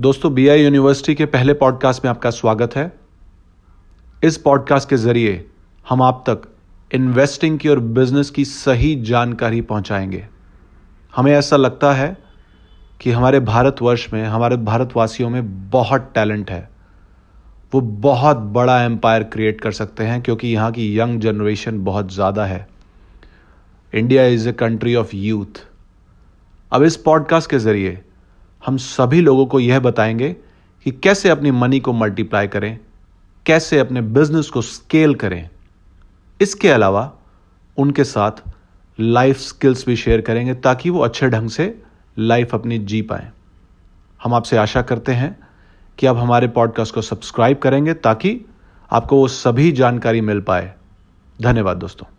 दोस्तों, B.I. University के पहले पॉडकास्ट में आपका स्वागत है। इस पॉडकास्ट के जरिए हम आप तक इन्वेस्टिंग की और बिजनेस की सही जानकारी पहुंचाएंगे। हमें ऐसा लगता है कि हमारे भारतवर्ष में, हमारे भारतवासियों में बहुत टैलेंट है। वो बहुत बड़ा एम्पायर क्रिएट कर सकते हैं क्योंकि यहाँ की यंग जनरेशन बहुत ज़्यादा है। India is a country of youth. अब इस पॉडकास्ट के ज़रिए हम सभी लोगों को यह बताएंगे कि कैसे अपनी मनी को मल्टीप्लाई करें, कैसे अपने बिजनेस को स्केल करें। इसके अलावा उनके साथ लाइफ स्किल्स भी शेयर करेंगे ताकि वो अच्छे ढंग से लाइफ अपनी जी पाएं। हम आपसे आशा करते हैं कि आप हमारे पॉडकास्ट को सब्सक्राइब करेंगे ताकि आपको वो सभी जानकारी मिल पाए। धन्यवाद दोस्तों।